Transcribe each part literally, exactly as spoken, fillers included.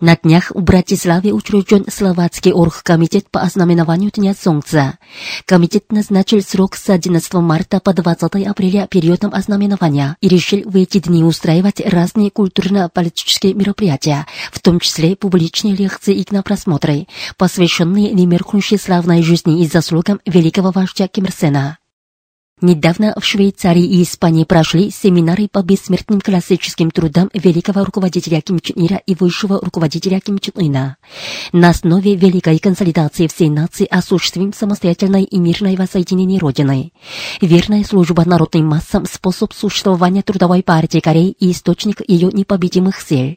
На днях в Братиславе учрежден словацкий оргкомитет по ознаменованию Дня Солнца. Комитет назначил срок с одиннадцатого марта по двадцатое апреля периодом ознаменования и решил в эти дни устраивать разные культурно-политические мероприятия, в том числе публичные лекции и кинопросмотры, посвященные немеркнущей славной жизни и заслугам великого вождя Ким Ир Сена. Недавно в Швейцарии и Испании прошли семинары по бессмертным классическим трудам великого руководителя Ким Чен Ира и высшего руководителя Ким Чун Ина. На основе великой консолидации всей нации осуществим самостоятельное и мирное воссоединение Родины. Верная служба народным массам – способ существования Трудовой партии Кореи и источник ее непобедимых сил.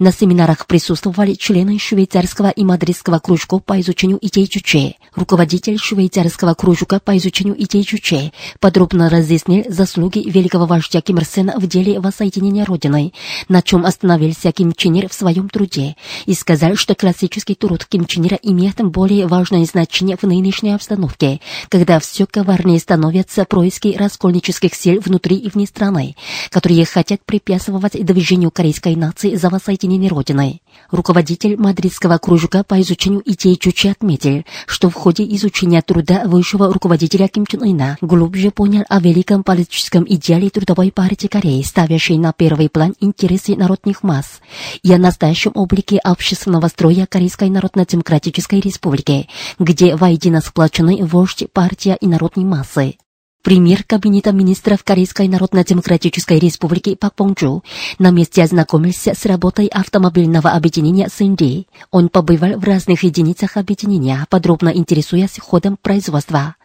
На семинарах присутствовали члены швейцарского и мадридского кружков по изучению идей Чуче. Руководитель швейцарского кружка по изучению идей Чуче подробно разъяснил заслуги великого вождя Ким Ир Сена в деле воссоединения Родины, на чем остановился Ким Чен Ир в своем труде, и сказал, что классический труд Ким Чен Ира имеет более важное значение в нынешней обстановке, когда все коварнее становятся происки раскольнических сил внутри и вне страны, которые хотят препятствовать движению корейской нации за воссоединение Родины. Руководитель мадридского кружка по изучению идей Чуче отметил, что в ходе изучения труда высшего руководителя Ким Чун Ина глубже понял о великом политическом идеале Трудовой партии Кореи, ставящей на первый план интересы народных масс, и о настоящем облике общественного строя Корейской Народно-Демократической Республики, где воедино сплочены вождь, партия и народные массы. Премьер Кабинета министров Корейской Народно-Демократической Республики Пак Пон Чжу на месте ознакомился с работой автомобильного объединения Сынри. Он побывал в разных единицах объединения, подробно интересуясь ходом производства.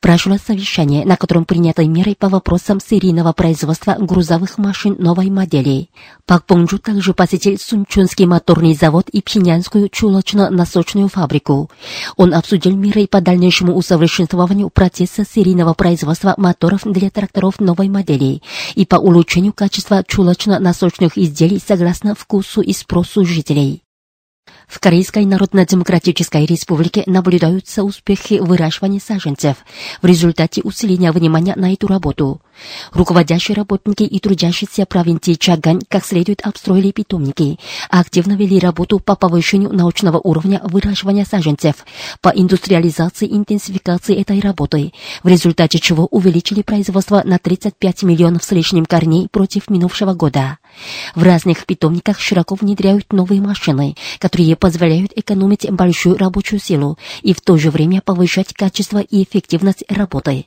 Прошло совещание, на котором приняты меры по вопросам серийного производства грузовых машин новой модели. Пак Пон Чжу также посетил Сынчхонский моторный завод и Пхеньянскую чулочно-носочную фабрику. Он обсудил меры по дальнейшему усовершенствованию процесса серийного производства моторов для тракторов новой модели и по улучшению качества чулочно-носочных изделий согласно вкусу и спросу жителей. В Корейской Народно-Демократической Республике наблюдаются успехи выращивания саженцев в результате усиления внимания на эту работу. Руководящие работники и трудящиеся провинции Чагань как следует обстроили питомники, активно вели работу по повышению научного уровня выращивания саженцев, по индустриализации и интенсификации этой работы, в результате чего увеличили производство на тридцать пять миллионов с лишним корней против минувшего года. В разных питомниках широко внедряют новые машины, которые позволяют экономить большую рабочую силу и в то же время повышать качество и эффективность работы.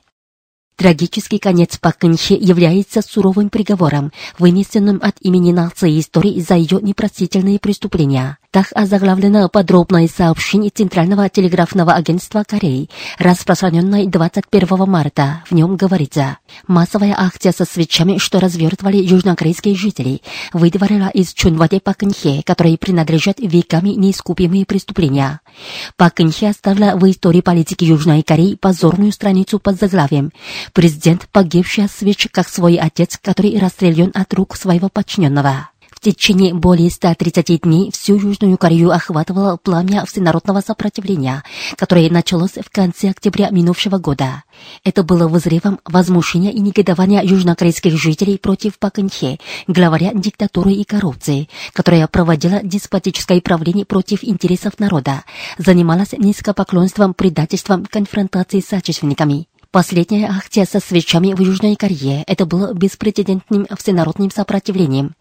Трагический конец Пак Кын Хе является суровым приговором, вынесенным от имени нации истории за ее непростительные преступления. Так озаглавлено подробное сообщение Центрального телеграфного агентства Кореи, распространенное двадцать первого марта. В нем говорится: массовая акция со свечами, что развертывали южнокорейские жители, выдворила из Чунваде Пак Кын Хе, которые принадлежат веками неискупимые преступления. Пак Кын Хе оставила в истории политики Южной Кореи позорную страницу под заглавием «Президент, погибший от свеч, как свой отец, который расстрелян от рук своего подчиненного». В течение более ста тридцати дней всю Южную Корею охватывало пламя всенародного сопротивления, которое началось в конце октября минувшего года. Это было возревом возмущения и негодования южнокорейских жителей против Пак Кын Хе, главаря диктатуры и коррупции, которая проводила деспотическое правление против интересов народа, занималась низкопоклонством, предательством, конфронтацией с соотечественниками. Последняя акция со свечами в Южной Корее – это было беспрецедентным всенародным сопротивлением.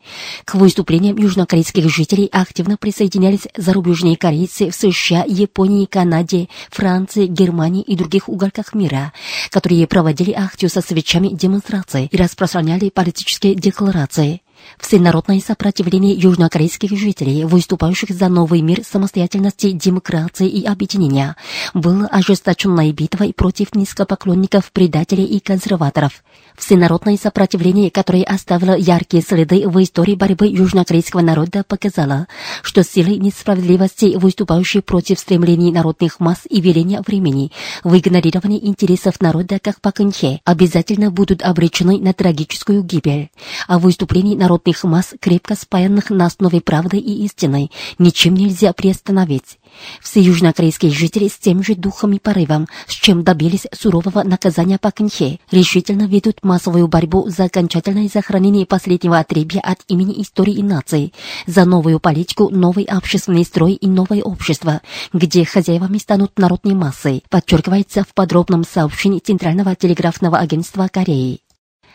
К выступлениям южнокорейских жителей активно присоединялись зарубежные корейцы в США, Японии, Канаде, Франции, Германии и других уголках мира, которые проводили акцию со свечами демонстрации и распространяли политические декларации. Всенародное сопротивление южнокорейских жителей, выступающих за новый мир самостоятельности, демократии и объединения, было ожесточенной битвой против низкопоклонников, предателей и консерваторов. Всенародное сопротивление, которое оставило яркие следы в истории борьбы южнокорейского народа, показало, что силы несправедливости, выступающие против стремлений народных масс и веления времени, в игнорировании интересов народа, как Пак Кын Хе, обязательно будут обречены на трагическую гибель. А выступление народных масс, крепко спаянных на основе правды и истины, ничем нельзя приостановить. Все южнокорейские жители с тем же духом и порывом, с чем добились сурового наказания Пак Кын Хе, решительно ведут массовую борьбу за окончательное захоронение последнего отребья от имени истории нации, за новую политику, новый общественный строй и новое общество, где хозяевами станут народные массы, подчеркивается в подробном сообщении Центрального телеграфного агентства Кореи.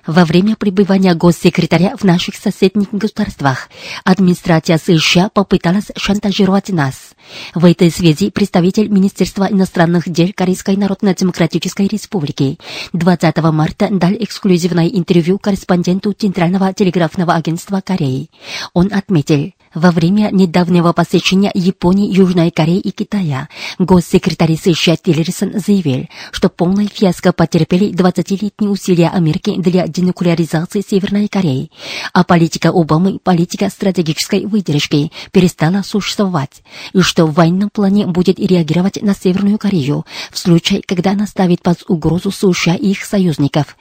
Во время пребывания госсекретаря в наших соседних государствах администрация США попыталась шантажировать нас. В этой связи представитель Министерства иностранных дел Корейской Народно-Демократической Республики двадцатого марта дал эксклюзивное интервью корреспонденту Центрального телеграфного агентства Кореи. Он отметил: во время недавнего посещения Японии, Южной Кореи и Китая госсекретарь США Тиллерсон заявил, что полное фиаско потерпели двадцатилетние усилия Америки для денуклеаризации Северной Кореи, а политика Обамы, политика стратегической выдержки, перестала существовать, и что в военном плане будет реагировать на Северную Корею в случае, когда она ставит под угрозу США и их союзников.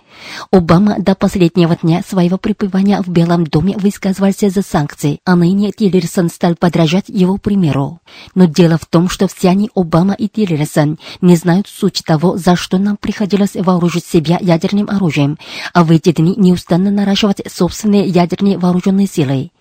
Обама до последнего дня своего пребывания в Белом доме высказывался за санкции, а ныне Тиллерсон стал подражать его примеру. Но дело в том, что все они, Обама и Тиллерсон, не знают суть того, за что нам приходилось вооружить себя ядерным оружием, а в эти дни неустанно наращивать собственные ядерные вооруженные силы.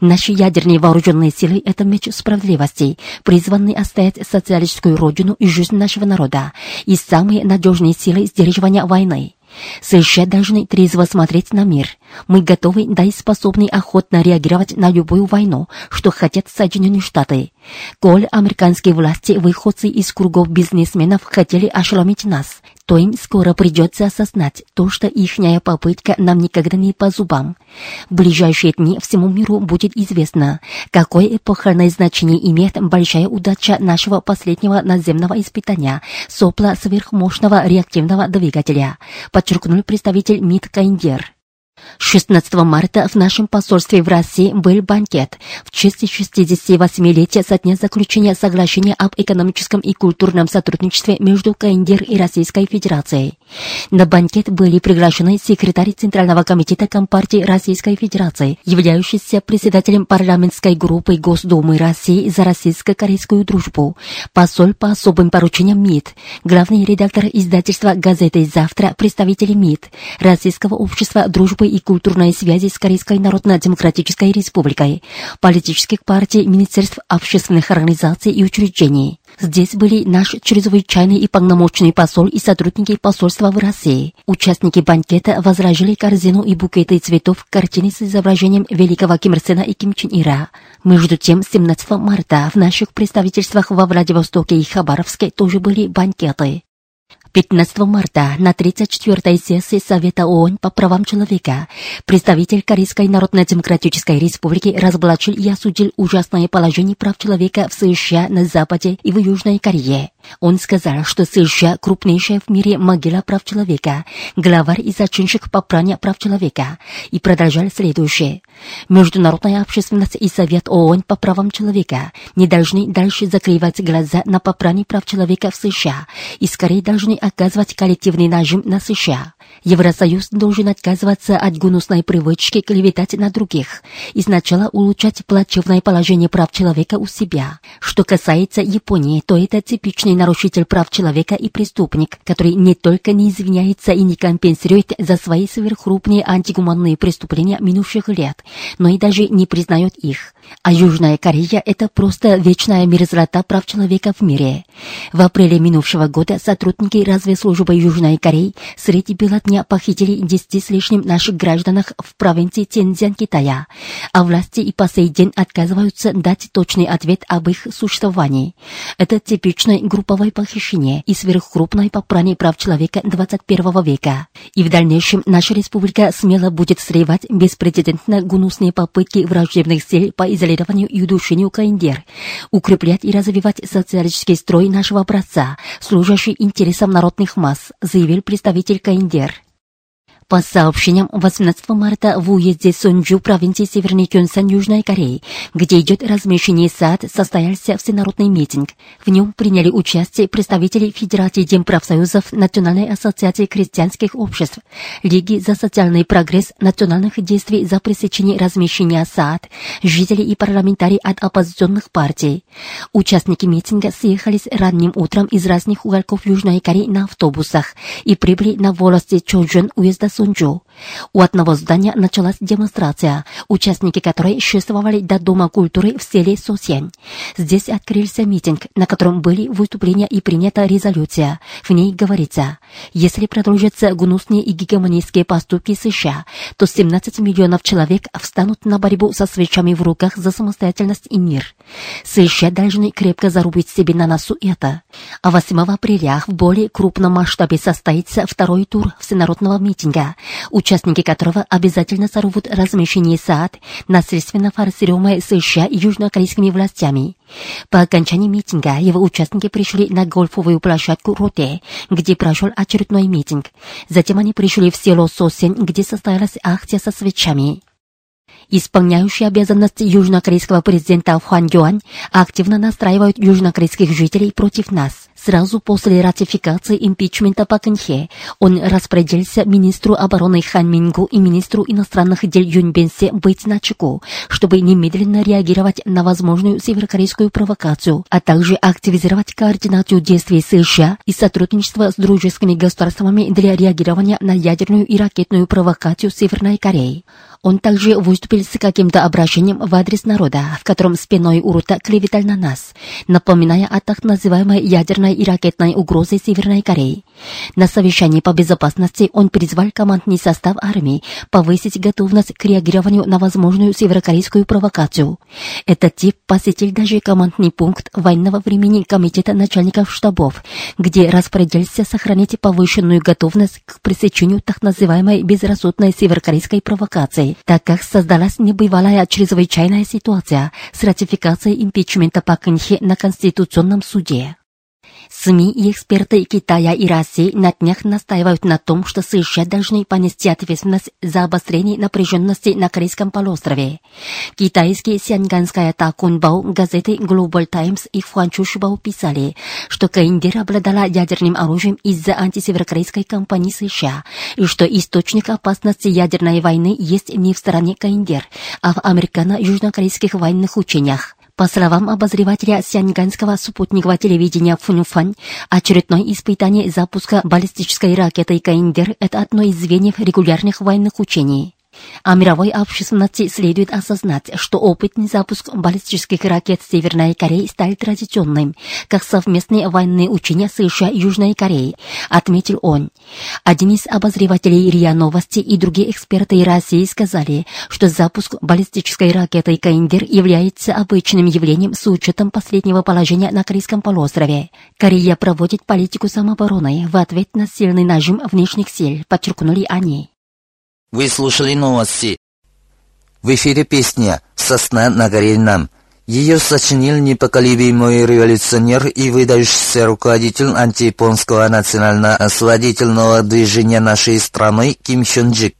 Наши ядерные вооруженные силы – это меч справедливости, призванные отстоять социалистическую родину и жизнь нашего народа, и самые надежные силы сдерживания войны. США должны трезво смотреть на мир. Мы готовы, да и способны охотно реагировать на любую войну, что хотят Соединенные Штаты. Коль американские власти, выходцы из кругов бизнесменов, хотели ошеломить нас, то им скоро придется осознать то, что ихняя попытка нам никогда не по зубам. В ближайшие дни всему миру будет известно, какое эпохальное значение имеет большая удача нашего последнего наземного испытания сопла сверхмощного реактивного двигателя, подчеркнул представитель МИД Каингер. шестнадцатого марта в нашем посольстве в России был банкет в честь шестидесятивосьмилетия со дня заключения соглашения об экономическом и культурном сотрудничестве между КНДР и Российской Федерацией. На банкет были приглашены секретарь Центрального комитета Компартии Российской Федерации, являющийся председателем парламентской группы Госдумы России за российско-корейскую дружбу, посоль по особым поручениям МИД, главный редактор издательства газеты «Завтра», представители МИД, Российского общества дружбы и культурной связи с Корейской Народно-Демократической Республикой, политических партий, министерств, общественных организаций и учреждений. Здесь были наш чрезвычайный и полномочный посол и сотрудники посольства в России. Участники банкета возложили корзину и букеты цветов к картине с изображением великого Ким Ир Сена и Ким Чен Ира. Между тем, семнадцатого марта в наших представительствах во Владивостоке и Хабаровске тоже были банкеты. пятнадцатого марта на тридцать четвёртой сессии Совета ООН по правам человека представитель Корейской Народно-Демократической Республики разоблачил и осудил ужасное положение прав человека в США, на Западе и в Южной Корее. Он сказал, что США – крупнейшая в мире могила прав человека, главарь и зачинщик попрания прав человека, и продолжал следующее. Международная общественность и Совет ООН по правам человека не должны дальше закрывать глаза на попрание прав человека в США и скорее должны оказывать коллективный нажим на США. Евросоюз должен отказываться от гнусной привычки клеветать на других и сначала улучшать плачевное положение прав человека у себя. Что касается Японии, то это типичный нарушитель прав человека и преступник, который не только не извиняется и не компенсирует за свои сверхкрупные антигуманные преступления минувших лет, но и даже не признает их. А Южная Корея – это просто вечная мерзлота прав человека в мире. В апреле минувшего года сотрудники разведслужбы Южной Кореи среди бела дня похитили десяти с лишним наших граждан в провинции Тяньцзян, Китая, а власти и по сей день отказываются дать точный ответ об их существовании. Это типичная группа групповое похищение и сверхкрупное попрание прав человека двадцать первого века. И в дальнейшем наша республика смело будет срывать беспрецедентно гнусные попытки враждебных сил по изолированию и удушению Каингер, укреплять и развивать социалистический строй нашего образца, служащий интересам народных масс, заявил представитель Каингер. По сообщениям, восемнадцатого марта в уезде Сонджу провинции Северный Кёнсан Южной Кореи, где идет размещение САД, состоялся всенародный митинг. В нем приняли участие представители Федерации Демправсоюзов Национальной ассоциации крестьянских обществ, Лиги за социальный прогресс, национальных действий за пресечение размещения САД, жители и парламентарии от оппозиционных партий. Участники митинга съехались ранним утром из разных уголков Южной Кореи на автобусах и прибыли на волости Чонджон уезда Сонджу. У одного здания началась демонстрация, участники которой шествовали до Дома культуры в селе Сосень. Здесь открылся митинг, на котором были выступления и принята резолюция. В ней говорится, если продолжатся гнусные и гегемонистские поступки США, то семнадцать миллионов человек встанут на борьбу со свечами в руках за самостоятельность и мир. США должны крепко зарубить себе на носу это. А восьмого апреля в более крупном масштабе состоится второй тур всенародного митинга, участники которого обязательно сорвут размещение САД, насильственно форсируемое США и южнокорейскими властями. По окончании митинга его участники пришли на гольфовую площадку Роте, где прошел очередной митинг. Затем они пришли в село Сосень, где состоялась акция со свечами. Исполняющий обязанности южнокорейского президента Хван Гёан активно настраивают южнокорейских жителей против нас. Сразу после ратификации импичмента Пак Кын Хе он распорядился министру обороны Хан Мин Гу и министру иностранных дел Юн Бён Се быть начеку, чтобы немедленно реагировать на возможную северокорейскую провокацию, а также активизировать координацию действий США и сотрудничество с дружескими государствами для реагирования на ядерную и ракетную провокацию Северной Кореи. Он также выступил с каким-то обращением в адрес народа, в котором спиной у рта клеветал на нас, напоминая о так называемой ядерной и ракетной угрозе Северной Кореи. На совещании по безопасности он призвал командный состав армии повысить готовность к реагированию на возможную северокорейскую провокацию. Этот тип посетил даже командный пункт военного времени комитета начальников штабов, где распорядился сохранить повышенную готовность к пресечению так называемой безрассудной северокорейской провокации, так как создалась небывалая чрезвычайная ситуация с ратификацией импичмента Пак Кын Хе на Конституционном суде. СМИ и эксперты Китая и России на днях настаивают на том, что США должны понести ответственность за обострение напряженности на Корейском полуострове. Китайские «Сяньганская Такунбао», газеты «Глобал Таймс» и «Хван Чжу» писали, что Каингер обладала ядерным оружием из-за антисеверокорейской кампании США, и что источник опасности ядерной войны есть не в стороне Каингер, а в американо-южнокорейских военных учениях. По словам обозревателя сяньганского спутникового телевидения Фунюфань, очередное испытание запуска баллистической ракеты «Каингер» — это одно из звеньев регулярных военных учений. А мировой общественности следует осознать, что опытный запуск баллистических ракет Северной Кореи стал традиционным, как совместные военные учения США и Южной Кореи, отметил он. Один из обозревателей РИА Новости и другие эксперты России сказали, что запуск баллистической ракеты «Каингер» является обычным явлением с учетом последнего положения на Корейском полуострове. Корея проводит политику самообороны в ответ на сильный нажим внешних сил, подчеркнули они. Вы слушали новости. В эфире песня «Сосна на горе Нам». Ее сочинил непоколебимый революционер и выдающийся руководитель антияпонского национально-освободительного движения нашей страны Ким Чун Ир.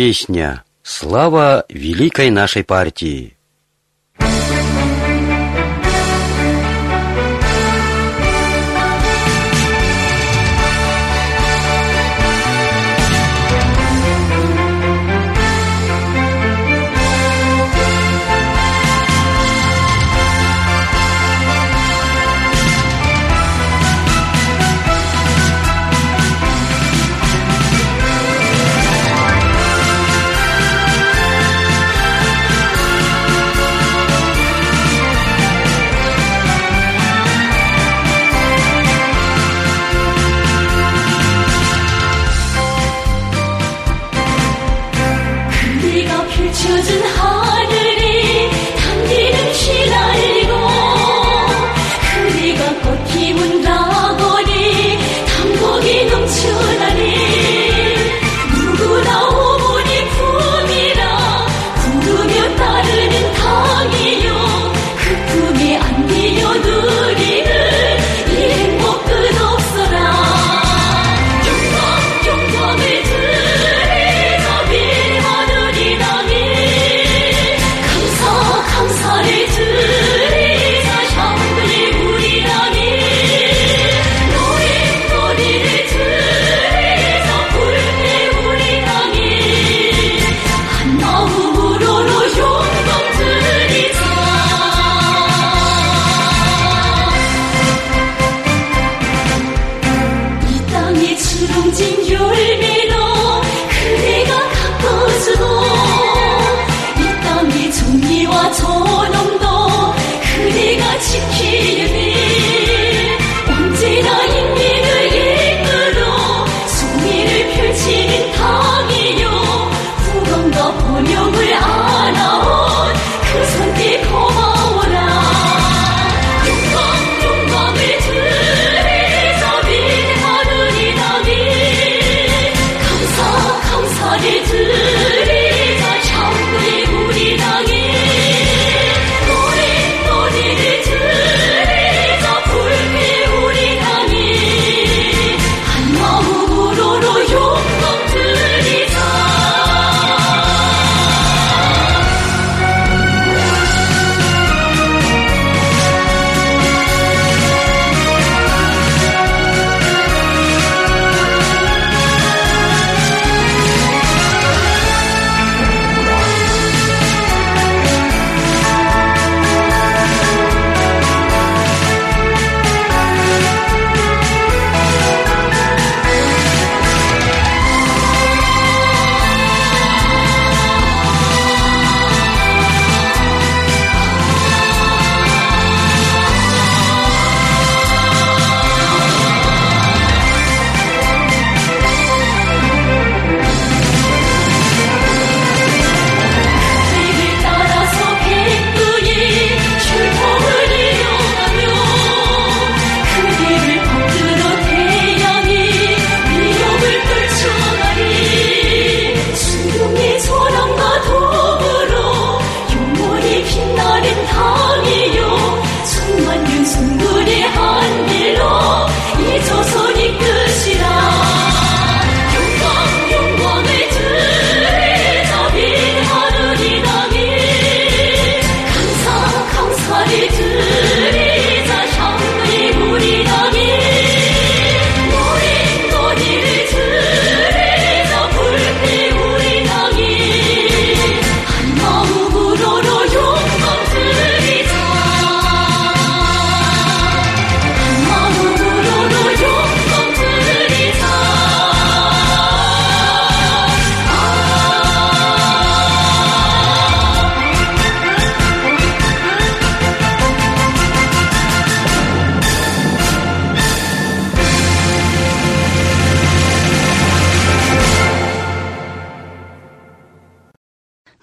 Песня «Слава великой нашей партии».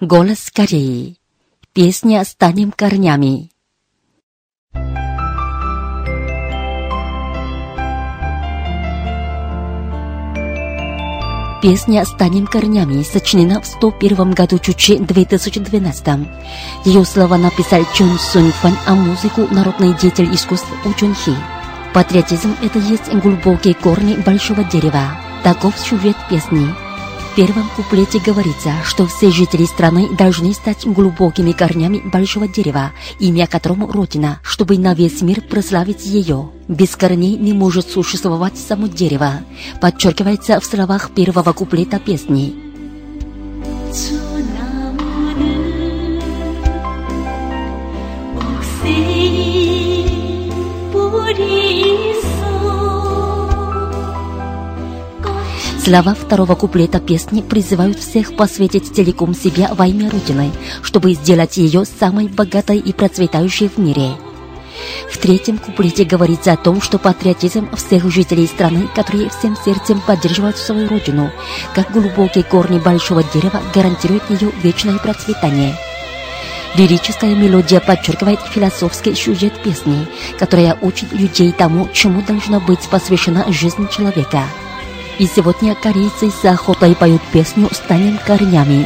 Голос Кореи. Песня «Станем корнями». Песня «Станем корнями» сочинена в сто первом году Чучи две тысячи двенадцатом. Ее слова написал Чон Сунь Фан, а музыку — народный деятель искусств У Чон Хи. Патриотизм — это есть глубокие корни большого дерева. Таков сюжет песни. В первом куплете говорится, что все жители страны должны стать глубокими корнями большого дерева, имя которому Родина, чтобы на весь мир прославить ее. Без корней не может существовать само дерево, подчеркивается в словах первого куплета песни. Слова второго куплета песни призывают всех посвятить целиком себя во имя Родины, чтобы сделать ее самой богатой и процветающей в мире. В третьем куплете говорится о том, что патриотизм всех жителей страны, которые всем сердцем поддерживают свою Родину, как глубокие корни большого дерева, гарантирует ее вечное процветание. Лирическая мелодия подчеркивает философский сюжет песни, которая учит людей тому, чему должна быть посвящена жизнь человека. И сегодня корейцы с охотой поют песню «Станем корнями».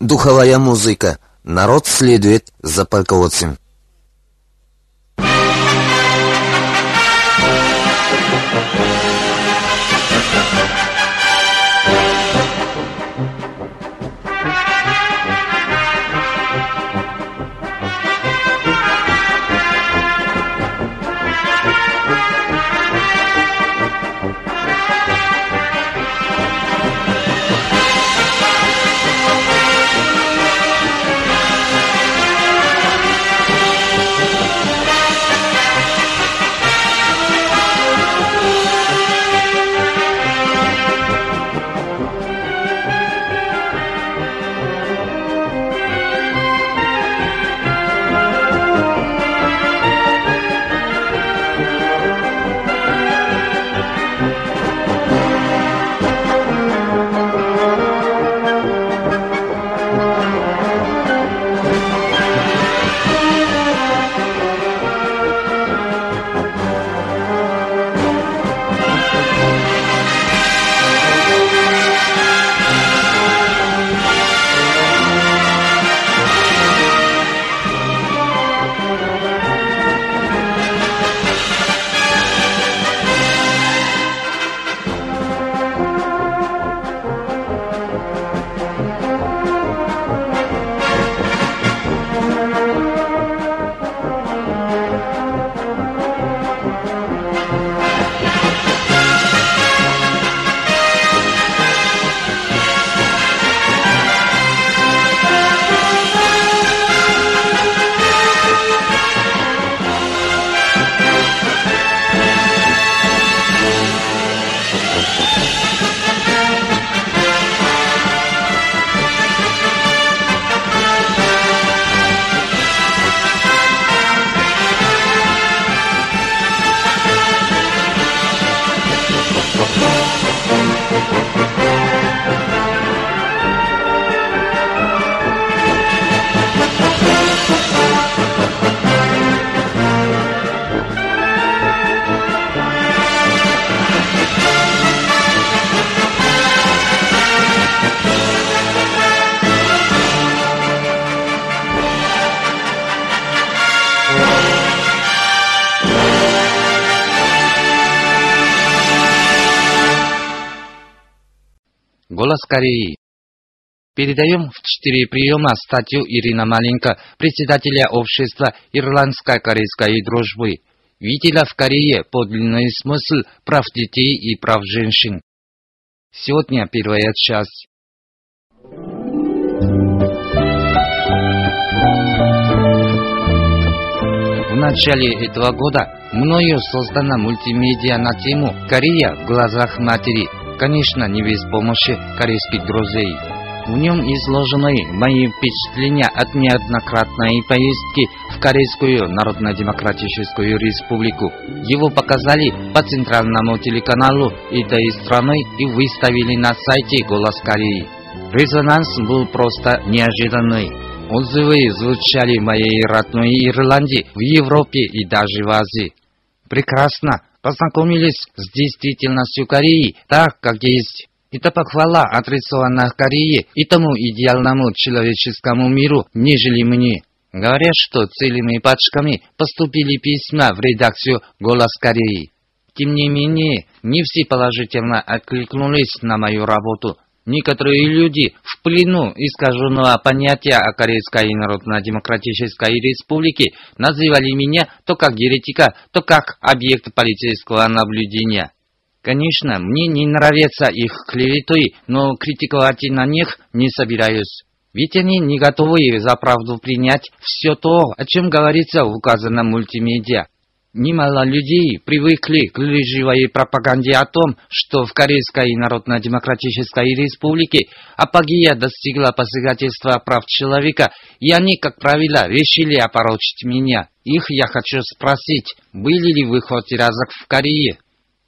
Духовая музыка. Народ следует за полководцем. Голос Кореи. Передаем в четыре приема статью Ирина Маленька, председателя общества Ирландско-корейской дружбы, видела в Корее подлинный смысл прав детей и прав женщин. Сегодня первая часть. В начале этого года мною создана мультимедиа на тему «Корея в глазах матери». Конечно, не без помощи корейских друзей. В нем изложены мои впечатления от неоднократной поездки в Корейскую Народно-Демократическую Республику. Его показали по центральному телеканалу этой страны и выставили на сайте «Голос Кореи». Резонанс был просто неожиданный. Отзывы звучали в моей родной Ирландии, в Европе и даже в Азии. Прекрасно. Познакомились с действительностью Кореи, так как есть. Это похвала адресована Корее и тому идеальному человеческому миру, нежели мне. Говорят, что целыми пачками поступили письма в редакцию «Голос Кореи». Тем не менее, не все положительно откликнулись на мою работу. Некоторые люди в плену искаженного понятия о Корейской Народно-Демократической Республике называли меня то как еретика, то как объект полицейского наблюдения. Конечно, мне не нравятся их клеветы, но критиковать на них не собираюсь. Ведь они не готовы за правду принять все то, о чем говорится в указанном мультимедиа. Немало людей привыкли к лживой пропаганде о том, что в Корейской Народно-Демократической Республике апогея достигла посягательства прав человека, и они, как правило, решили опорочить меня. Их я хочу спросить, были ли вы хоть разок в Корее?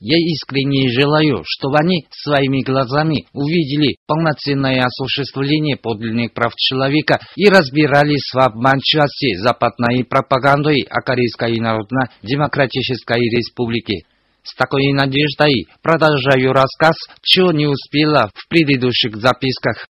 Я искренне желаю, чтобы они своими глазами увидели полноценное осуществление подлинных прав человека и разбирались в обманчивости западной пропагандой о Корейской Народно-Демократической Республике. С такой надеждой продолжаю рассказ, чего не успела в предыдущих записках.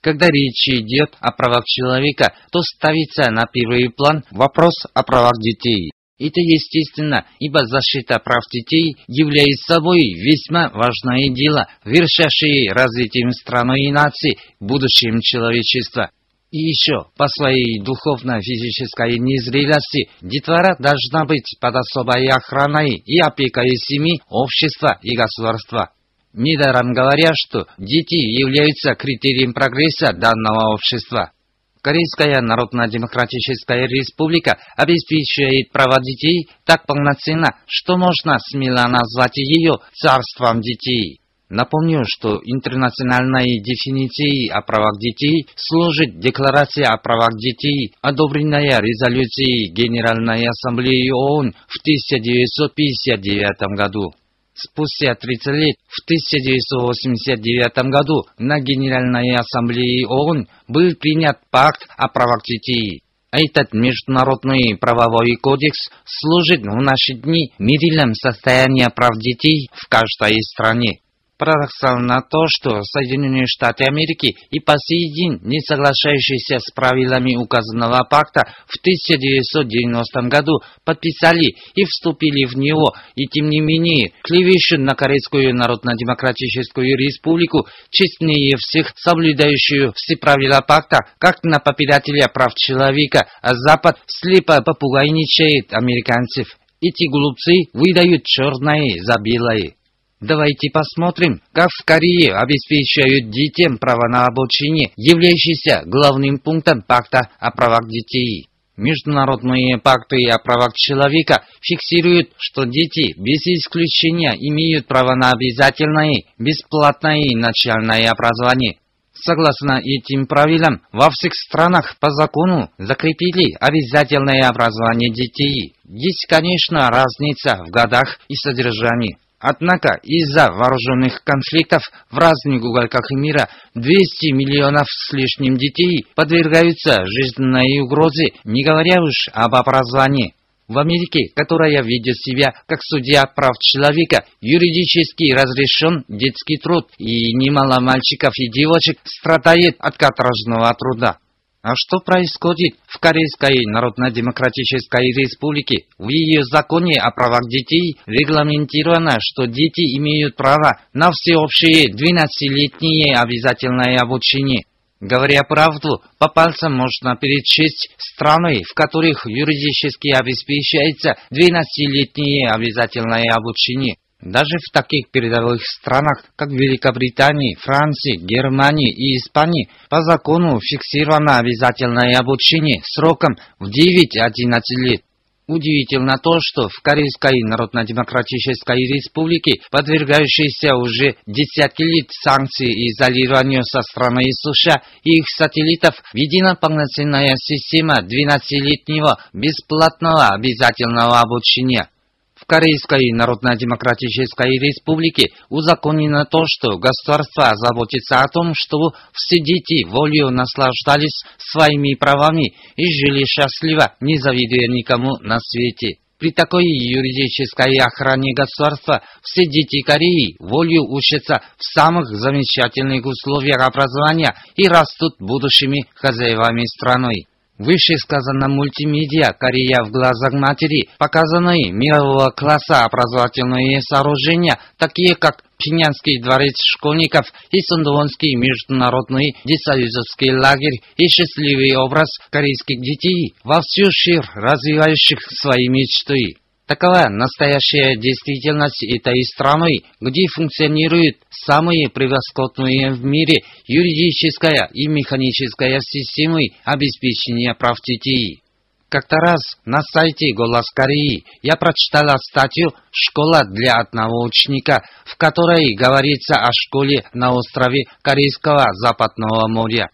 Когда речь идет о правах человека, то ставится на первый план вопрос о правах детей. Это естественно, ибо защита прав детей является собой весьма важное дело, вершащее развитием страны и нации, будущим человечества. И еще, по своей духовно-физической незрелости, детвора должна быть под особой охраной и опекой семьи, общества и государства. Недаром говоря, что дети являются критерием прогресса данного общества. Корейская Народно-Демократическая Республика обеспечивает права детей так полноценно, что можно смело назвать ее царством детей. Напомню, что интернациональной дефиницией о правах детей служит Декларация о правах детей, одобренная резолюцией Генеральной Ассамблеи ООН в тысяча девятьсот пятьдесят девятом году. Спустя тридцать лет, в тысяча девятьсот восемьдесят девятом году, на Генеральной Ассамблее ООН был принят Пакт о правах детей. Этот международный правовой кодекс служит в наши дни мерилом состояния прав детей в каждой стране. Парадоксально то, что Соединенные Штаты Америки и по сей день не соглашающиеся с правилами указанного пакта в тысяча девятьсот девяностом году подписали и вступили в него, и тем не менее клевещут на Корейскую Народно-Демократическую Республику, честнее всех соблюдающую все правила пакта, как на попирателя прав человека, а Запад слепо попугайничает американцев. Эти глупцы выдают черное за белое. Давайте посмотрим, как в Корее обеспечивают детям право на обучение, являющееся главным пунктом пакта о правах детей. Международные пакты о правах человека фиксируют, что дети без исключения имеют право на обязательное, бесплатное начальное образование. Согласно этим правилам, во всех странах по закону закрепили обязательное образование детей. Есть, конечно, разница в годах и содержании. Однако из-за вооруженных конфликтов в разных уголках мира двести миллионов с лишним детей подвергаются жизненной угрозе, не говоря уж об образовании. В Америке, которая ведет себя как судья прав человека, юридически разрешен детский труд, и немало мальчиков и девочек страдает от каторжного труда. А что происходит в Корейской Народно-Демократической Республике? В ее законе о правах детей регламентировано, что дети имеют право на всеобщее двенадцатилетнее обязательное обучение. Говоря правду, по пальцам можно перечесть страны, в которых юридически обеспечивается двенадцатилетнее обязательное обучение. Даже в таких передовых странах, как Великобритании, Франции, Германии и Испании, по закону фиксировано обязательное обучение сроком в девять-одиннадцать лет. Удивительно то, что в Корейской Народно-Демократической Республике, подвергающейся уже десятки лет санкций и изолированию со страны США и их сателлитов, введена полноценная система двенадцатилетнего бесплатного обязательного обучения. В Корейской Народно-Демократической Республике узаконено то, что государство заботится о том, чтобы все дети волею наслаждались своими правами и жили счастливо, не завидуя никому на свете. При такой юридической охране государства все дети Кореи волею учатся в самых замечательных условиях образования и растут будущими хозяевами страны. Вышесказанная мультимедиа «Корея в глазах матери» показаны мирового класса образовательные сооружения, такие как Пхеньянский дворец школьников и Сынчхонский международный детсоюзовский лагерь и счастливый образ корейских детей, вовсю шир развивающих свои мечты. Такова настоящая действительность этой страны, где функционируют самые превосходные в мире юридическая и механическая системы обеспечения прав детей. Как-то раз на сайте «Голос Кореи» я прочитала статью «Школа для одного ученика», в которой говорится о школе на острове Корейского Западного моря.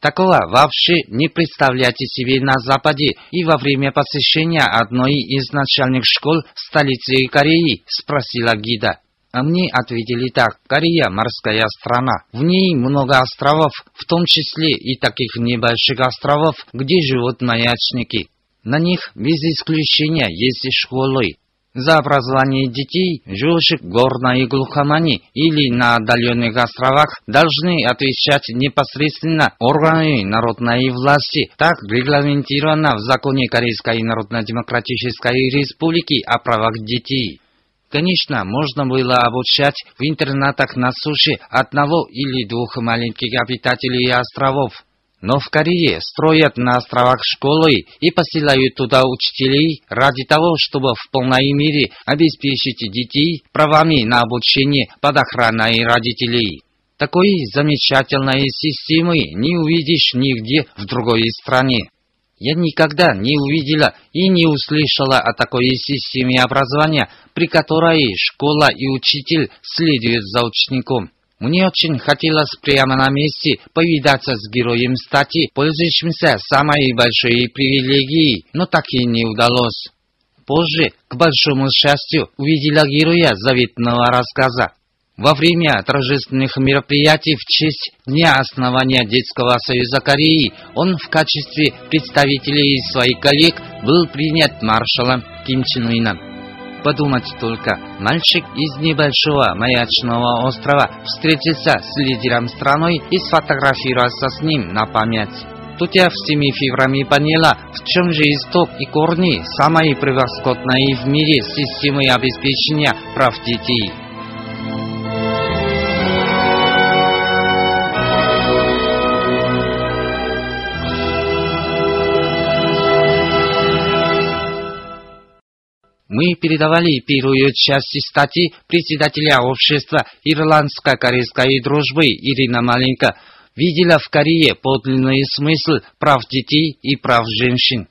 Такого вообще не представляете себе на Западе, и во время посещения одной из начальных школ столицы Кореи спросила гида. А мне ответили так: Корея – морская страна. В ней много островов, в том числе и таких небольших островов, где живут маячники. На них без исключения есть школы. За образование детей, живших в горной глухомани или на отдаленных островах, должны отвечать непосредственно органы народной власти. Так регламентировано в законе Корейской Народно-Демократической Республики о правах детей. Конечно, можно было обучать в интернатах на суше одного или двух маленьких обитателей островов. Но в Корее строят на островах школы и посылают туда учителей ради того, чтобы в полной мере обеспечить детей правами на обучение под охраной родителей. Такой замечательной системы не увидишь нигде в другой стране. Я никогда не увидела и не услышала о такой системе образования, при которой школа и учитель следуют за учеником. Мне очень хотелось прямо на месте повидаться с героем статьи, пользующимся самой большой привилегией, но так и не удалось. Позже, к большому счастью, увидела героя заветного рассказа. Во время торжественных мероприятий в честь Дня основания Детского союза Кореи он в качестве представителей своих коллег был принят маршалом Ким Чен Ыном. Подумать только, мальчик из небольшого маячного острова встретился с лидером страны и сфотографировался с ним на память. Тут я всеми фибрами поняла, в чем же исток и корни самой превосходной в мире системы обеспечения прав детей. Мы передавали первую часть статьи председателя общества ирландско-корейской дружбы Ирина Маленька, видела в Корее подлинный смысл прав детей и прав женщин.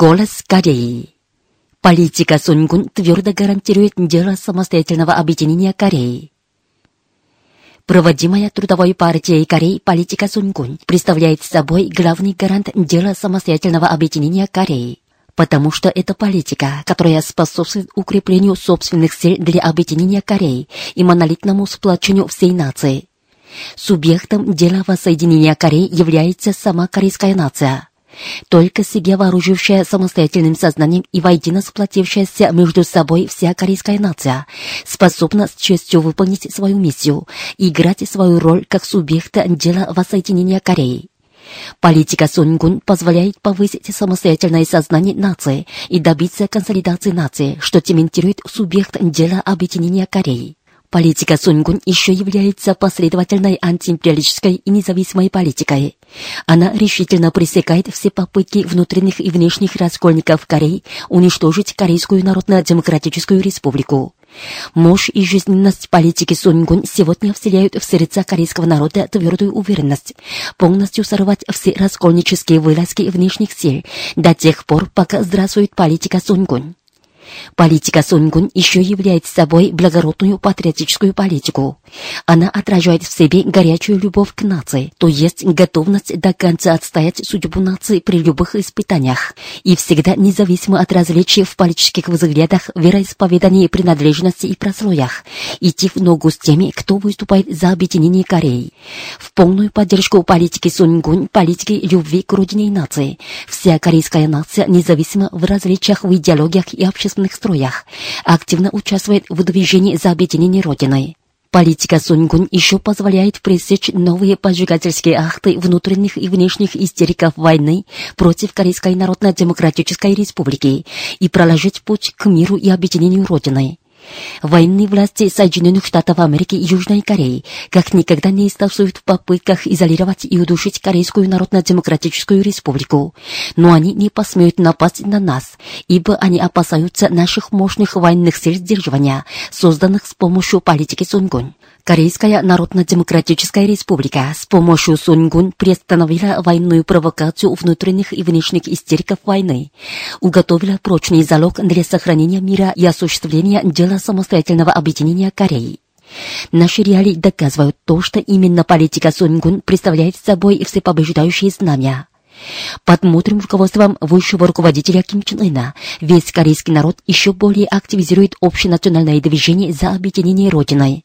Голос Кореи. Политика Суньгун твердо гарантирует дело самостоятельного объединения Кореи. Проводимая Трудовой партией Кореи политика Суньгун представляет собой главный гарант дела самостоятельного объединения Кореи, потому что это политика, которая способствует укреплению собственных сил для объединения Кореи и монолитному сплочению всей нации. Субъектом дела воссоединения Кореи является сама корейская нация, только себя вооружившая самостоятельным сознанием и воедино сплотившаяся между собой вся корейская нация, способна с честью выполнить свою миссию и играть свою роль как субъекта дела воссоединения Кореи. Политика Суньгун позволяет повысить самостоятельное сознание нации и добиться консолидации нации, что цементирует субъект дела объединения Кореи. Политика Суньгун еще является последовательной антиимпериалистической и независимой политикой. Она решительно пресекает все попытки внутренних и внешних раскольников Кореи уничтожить Корейскую Народно-Демократическую Республику. Мощь и жизненность политики Суньгун сегодня вселяют в сердца корейского народа твердую уверенность полностью сорвать все раскольнические вылазки внешних сил до тех пор, пока здравствует политика Суньгун. Политика Суньгун еще является собой благородную патриотическую политику. Она отражает в себе горячую любовь к нации, то есть готовность до конца отстоять судьбу нации при любых испытаниях, и всегда независимо от различий в политических взглядах, вероисповедании, принадлежности и прослоях, идти в ногу с теми, кто выступает за объединение Кореи. В полную поддержку политики Суньгун, политики любви к родине и нации, вся корейская нация, независимо в различиях в идеологиях и обществе, строях, активно участвует в движении за объединение Родины. Политика Суньгун еще позволяет пресечь новые поджигательские акты внутренних и внешних истериков войны против Корейской Народно-Демократической Республики и проложить путь к миру и объединению Родины. Военные власти Соединенных Штатов Америки и Южной Кореи как никогда не истосуют в попытках изолировать и удушить Корейскую Народно-Демократическую Республику, но они не посмеют напасть на нас, ибо они опасаются наших мощных военных сил сдерживания, созданных с помощью политики Суньгун. Корейская Народно-Демократическая Республика с помощью Суньгун приостановила военную провокацию внутренних и внешних истериков войны, уготовила прочный залог для сохранения мира и осуществления дела самостоятельного объединения Кореи. Наши реалии доказывают то, что именно политика Суньгун представляет собой всепобеждающие знамя. Под мудрым руководством высшего руководителя Ким Чен Ына весь корейский народ еще более активизирует общенациональное движение за объединение Родины.